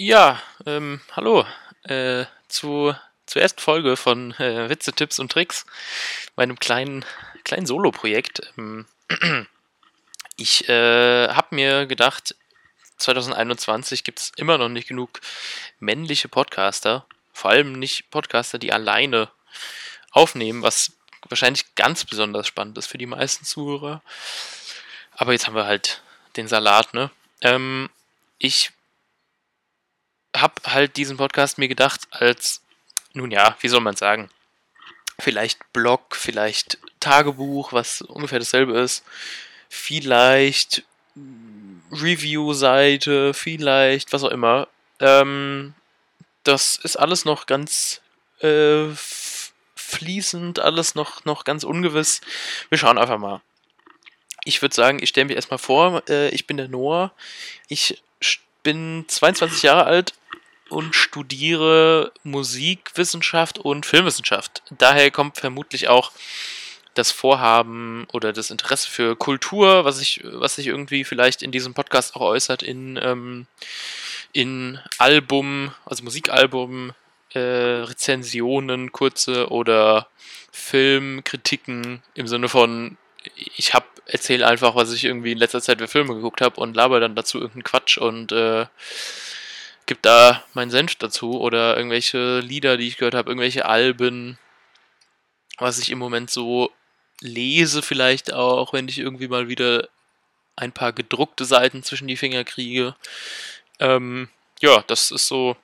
Ja, hallo zur ersten Folge von Witze, Tipps und Tricks, meinem kleinen Solo-Projekt. Ich habe mir gedacht, 2021 gibt es immer noch nicht genug männliche Podcaster, vor allem nicht Podcaster, die alleine aufnehmen, was wahrscheinlich ganz besonders spannend ist für die meisten Zuhörer. Aber jetzt haben wir halt den Salat, ne? Ich habe halt diesen Podcast mir gedacht als, nun ja, wie soll man sagen, vielleicht Blog, vielleicht Tagebuch, was ungefähr dasselbe ist, vielleicht Review-Seite, vielleicht was auch immer. Das ist alles noch ganz fließend, alles noch ganz ungewiss. Wir schauen einfach mal. Ich würde sagen, ich stelle mich erstmal vor, ich bin der Noah, ich bin 22 Jahre alt und studiere Musikwissenschaft und Filmwissenschaft. Daher kommt vermutlich auch das Vorhaben oder das Interesse für Kultur, was sich irgendwie vielleicht in diesem Podcast auch äußert, in Album, also Musikalbum, Rezensionen, kurze oder Filmkritiken im Sinne von, ich erzähle einfach, was ich irgendwie in letzter Zeit für Filme geguckt habe und laber dann dazu irgendeinen Quatsch und gebe da meinen Senf dazu oder irgendwelche Lieder, die ich gehört habe, irgendwelche Alben, was ich im Moment so lese vielleicht auch, wenn ich irgendwie mal wieder ein paar gedruckte Seiten zwischen die Finger kriege. Ja, das ist so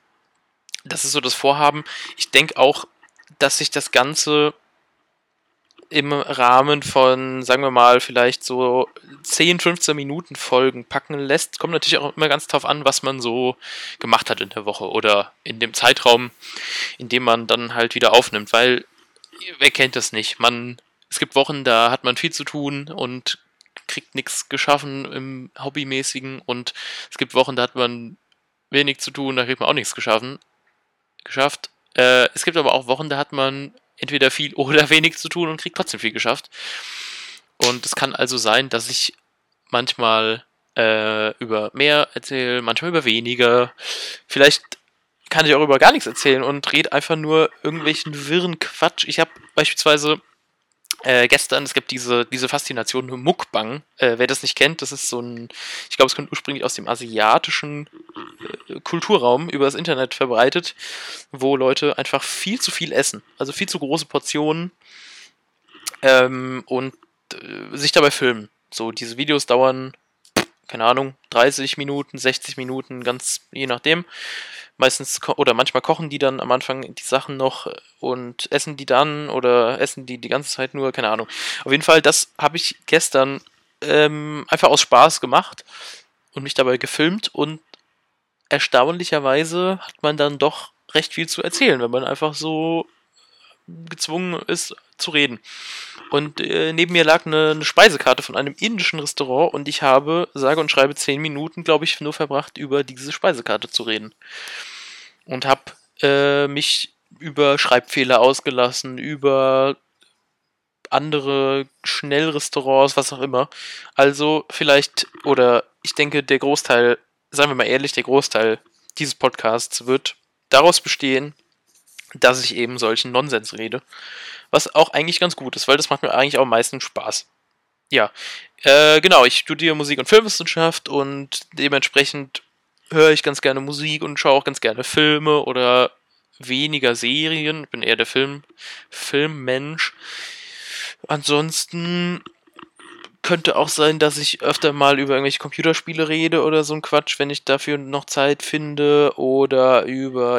das Vorhaben. Ich denke auch, dass sich das Ganze im Rahmen von, sagen wir mal, vielleicht so 10, 15 Minuten Folgen packen lässt. Kommt natürlich auch immer ganz drauf an, was man so gemacht hat in der Woche oder in dem Zeitraum, in dem man dann halt wieder aufnimmt, weil wer kennt das nicht? Es gibt Wochen, da hat man viel zu tun und kriegt nichts geschaffen im Hobbymäßigen und es gibt Wochen, da hat man wenig zu tun, da kriegt man auch nichts geschafft. Es gibt aber auch Wochen, da hat man entweder viel oder wenig zu tun und kriegt trotzdem viel geschafft. Und es kann also sein, dass ich manchmal über mehr erzähle, manchmal über weniger. Vielleicht kann ich auch über gar nichts erzählen und rede einfach nur irgendwelchen wirren Quatsch. Ich habe beispielsweise gestern, es gibt diese Faszination für Mukbang. Wer das nicht kennt, das ist so ein, ich glaube, es kommt ursprünglich aus dem asiatischen Kulturraum über das Internet verbreitet, wo Leute einfach viel zu viel essen, also viel zu große Portionen und sich dabei filmen. So, diese Videos dauern, keine Ahnung, 30 Minuten, 60 Minuten, ganz je nachdem. Meistens oder manchmal kochen die dann am Anfang die Sachen noch und essen die dann oder essen die ganze Zeit nur, keine Ahnung. Auf jeden Fall, das habe ich gestern einfach aus Spaß gemacht und mich dabei gefilmt und erstaunlicherweise hat man dann doch recht viel zu erzählen, wenn man einfach so gezwungen ist zu reden. Und neben mir lag eine Speisekarte von einem indischen Restaurant und ich habe, sage und schreibe, 10 Minuten, glaube ich, nur verbracht, über diese Speisekarte zu reden. Und habe mich über Schreibfehler ausgelassen, über andere Schnellrestaurants, was auch immer. Also vielleicht, oder ich denke, der Großteil, seien wir mal ehrlich, der Großteil dieses Podcasts wird daraus bestehen, dass ich eben solchen Nonsens rede, was auch eigentlich ganz gut ist, weil das macht mir eigentlich auch am meisten Spaß. Ja, genau, ich studiere Musik- und Filmwissenschaft und dementsprechend höre ich ganz gerne Musik und schaue auch ganz gerne Filme oder weniger Serien. Ich bin eher der Filmmensch. Ansonsten könnte auch sein, dass ich öfter mal über irgendwelche Computerspiele rede oder so ein Quatsch, wenn ich dafür noch Zeit finde. Oder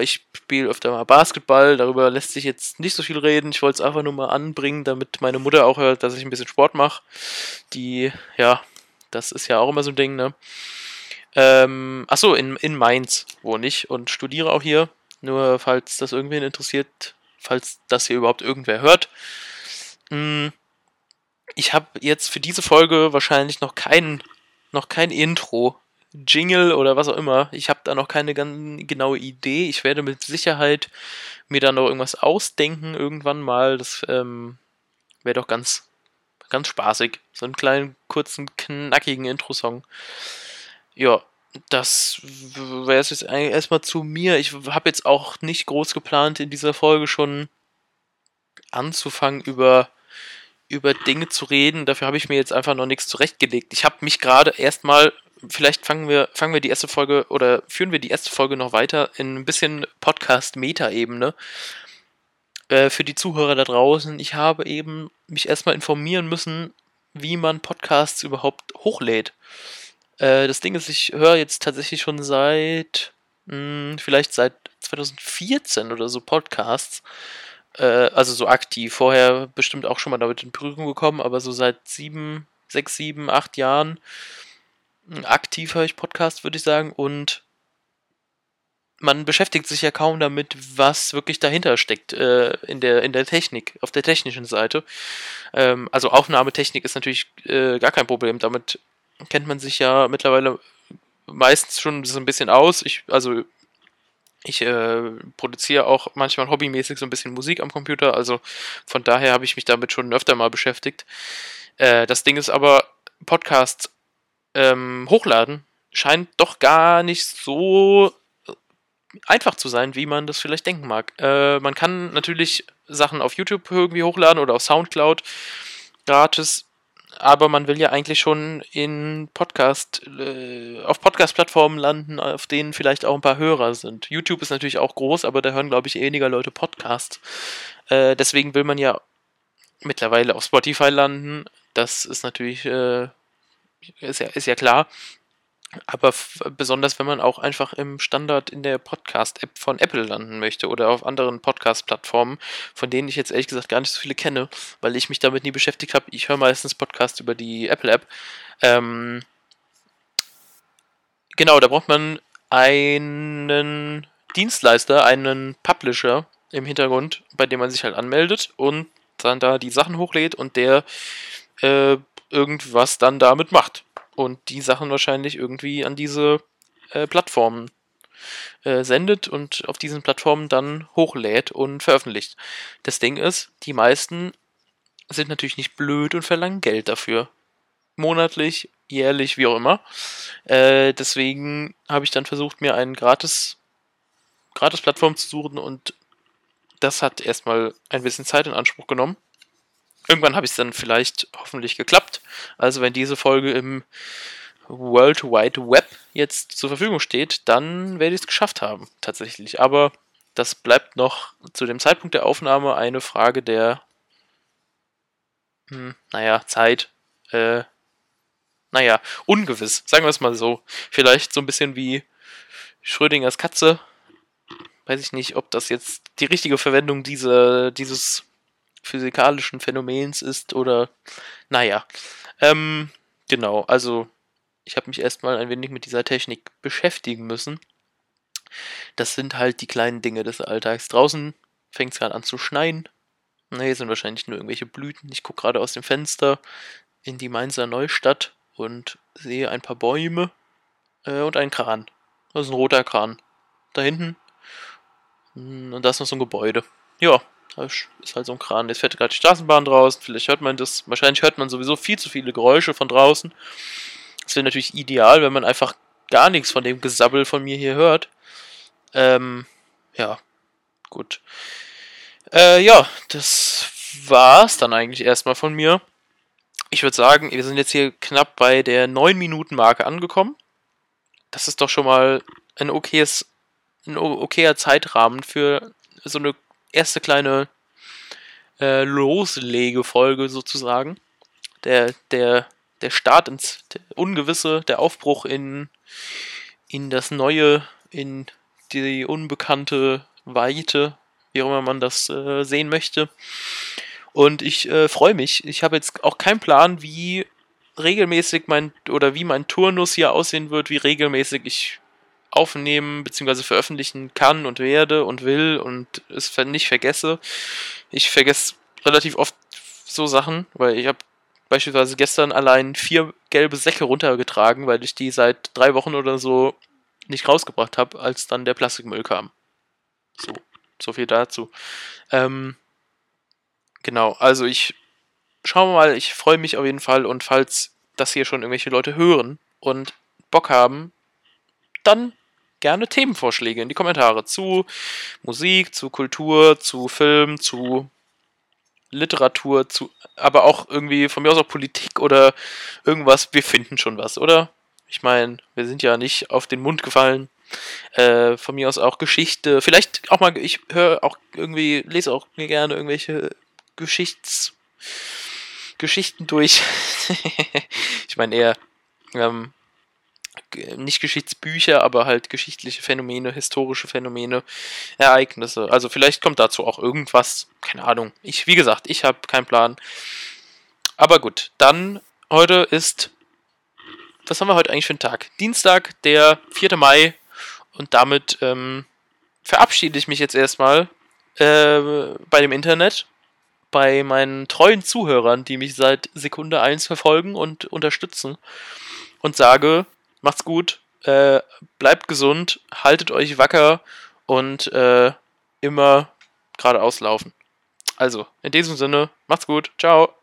ich spiele öfter mal Basketball, darüber lässt sich jetzt nicht so viel reden. Ich wollte es einfach nur mal anbringen, damit meine Mutter auch hört, dass ich ein bisschen Sport mache. Ja, das ist ja auch immer so ein Ding, ne? Achso, in Mainz wohne ich und studiere auch hier. Nur falls das irgendwen interessiert, falls das hier überhaupt irgendwer hört. Ich habe jetzt für diese Folge wahrscheinlich noch kein Intro, Jingle oder was auch immer. Ich habe da noch keine ganz genaue Idee. Ich werde mit Sicherheit mir da noch irgendwas ausdenken irgendwann mal. Das wäre doch ganz, ganz spaßig. So einen kleinen, kurzen, knackigen Intro-Song. Ja, Das wäre es jetzt eigentlich erstmal zu mir. Ich habe jetzt auch nicht groß geplant, in dieser Folge schon anzufangen, über Dinge zu reden. Dafür habe ich mir jetzt einfach noch nichts zurechtgelegt. Ich habe mich gerade erstmal, vielleicht fangen wir die erste Folge oder führen wir die erste Folge noch weiter in ein bisschen Podcast-Meta-Ebene. Für die Zuhörer da draußen, ich habe eben mich erstmal informieren müssen, wie man Podcasts überhaupt hochlädt. Das Ding ist, ich höre jetzt tatsächlich schon vielleicht seit 2014 oder so Podcasts, also so aktiv, vorher bestimmt auch schon mal damit in Berührung gekommen, aber so seit 6, 7, 8 Jahren aktiv höre ich Podcasts, würde ich sagen, und man beschäftigt sich ja kaum damit, was wirklich dahinter steckt, in der Technik, auf der technischen Seite. Also Aufnahmetechnik ist natürlich gar kein Problem, damit kennt man sich ja mittlerweile meistens schon so ein bisschen aus. Ich produziere auch manchmal hobbymäßig so ein bisschen Musik am Computer, also von daher habe ich mich damit schon öfter mal beschäftigt. Das Ding ist aber, Podcasts hochladen scheint doch gar nicht so einfach zu sein, wie man das vielleicht denken mag. Man kann natürlich Sachen auf YouTube irgendwie hochladen oder auf Soundcloud gratis, aber man will ja eigentlich schon auf Podcast-Plattformen landen, auf denen vielleicht auch ein paar Hörer sind. YouTube ist natürlich auch groß, aber da hören, glaube ich, weniger Leute Podcasts. Deswegen will man ja mittlerweile auf Spotify landen. Das ist natürlich, ist ja klar. Aber besonders, wenn man auch einfach im Standard in der Podcast-App von Apple landen möchte oder auf anderen Podcast-Plattformen, von denen ich jetzt ehrlich gesagt gar nicht so viele kenne, weil ich mich damit nie beschäftigt habe. Ich höre meistens Podcasts über die Apple-App. Genau, da braucht man einen Dienstleister, einen Publisher im Hintergrund, bei dem man sich halt anmeldet und dann da die Sachen hochlädt und der irgendwas dann damit macht. Und die Sachen wahrscheinlich irgendwie an diese Plattformen sendet und auf diesen Plattformen dann hochlädt und veröffentlicht. Das Ding ist, die meisten sind natürlich nicht blöd und verlangen Geld dafür. Monatlich, jährlich, wie auch immer. Deswegen habe ich dann versucht, mir eine gratis Plattform zu suchen und das hat erstmal ein bisschen Zeit in Anspruch genommen. Irgendwann habe ich es dann vielleicht hoffentlich geklappt. Also wenn diese Folge im World Wide Web jetzt zur Verfügung steht, dann werde ich es geschafft haben, tatsächlich. Aber das bleibt noch zu dem Zeitpunkt der Aufnahme eine Frage der Zeit. Ungewiss. Sagen wir es mal so. Vielleicht so ein bisschen wie Schrödingers Katze. Weiß ich nicht, ob das jetzt die richtige Verwendung dieses physikalischen Phänomens ist oder genau, also ich habe mich erstmal ein wenig mit dieser Technik beschäftigen müssen. Das sind halt die kleinen Dinge des Alltags. Draußen fängt es gerade an zu schneien. Hier sind wahrscheinlich nur irgendwelche Blüten. Ich gucke gerade aus dem Fenster in die Mainzer Neustadt und sehe ein paar Bäume und einen Kran. Das ist ein roter Kran. Da hinten. Und da ist noch so ein Gebäude. Ja. Ist halt so ein Kran. Jetzt fährt gerade die Straßenbahn draußen. Vielleicht hört man das. Wahrscheinlich hört man sowieso viel zu viele Geräusche von draußen. Das wäre natürlich ideal, wenn man einfach gar nichts von dem Gesabbel von mir hier hört. Gut. Das war's dann eigentlich erstmal von mir. Ich würde sagen, wir sind jetzt hier knapp bei der 9-Minuten-Marke angekommen. Das ist doch schon mal ein okayer Zeitrahmen für so eine erste kleine Loslegefolge sozusagen. Der Start ins Ungewisse, der Aufbruch in das Neue, in die unbekannte Weite, wie auch immer man das sehen möchte. Und ich freue mich. Ich habe jetzt auch keinen Plan, wie regelmäßig wie mein Turnus hier aussehen wird, wie regelmäßig ich aufnehmen bzw. veröffentlichen kann und werde und will und es nicht vergesse. Ich vergesse relativ oft so Sachen, weil ich habe beispielsweise gestern allein 4 gelbe Säcke runtergetragen, weil ich die seit 3 Wochen oder so nicht rausgebracht habe, als dann der Plastikmüll kam. So viel dazu. Genau, also ich schaue mal, ich freue mich auf jeden Fall und falls das hier schon irgendwelche Leute hören und Bock haben, dann gerne Themenvorschläge in die Kommentare zu Musik, zu Kultur, zu Film, zu Literatur, zu, aber auch irgendwie von mir aus auch Politik oder irgendwas. Wir finden schon was, oder? Ich meine, wir sind ja nicht auf den Mund gefallen. Von mir aus auch Geschichte. Vielleicht auch mal, ich höre auch irgendwie, lese auch mir gerne irgendwelche Geschichten durch. Ich meine eher nicht Geschichtsbücher, aber halt geschichtliche Phänomene, historische Phänomene, Ereignisse. Also vielleicht kommt dazu auch irgendwas. Keine Ahnung. Wie gesagt, ich habe keinen Plan. Aber gut, dann heute ist... Was haben wir heute eigentlich für einen Tag? Dienstag, der 4. Mai. Und damit verabschiede ich mich jetzt erstmal bei dem Internet, bei meinen treuen Zuhörern, die mich seit Sekunde 1 verfolgen und unterstützen. Und sage, macht's gut, bleibt gesund, haltet euch wacker und immer geradeaus laufen. Also, in diesem Sinne, macht's gut, ciao.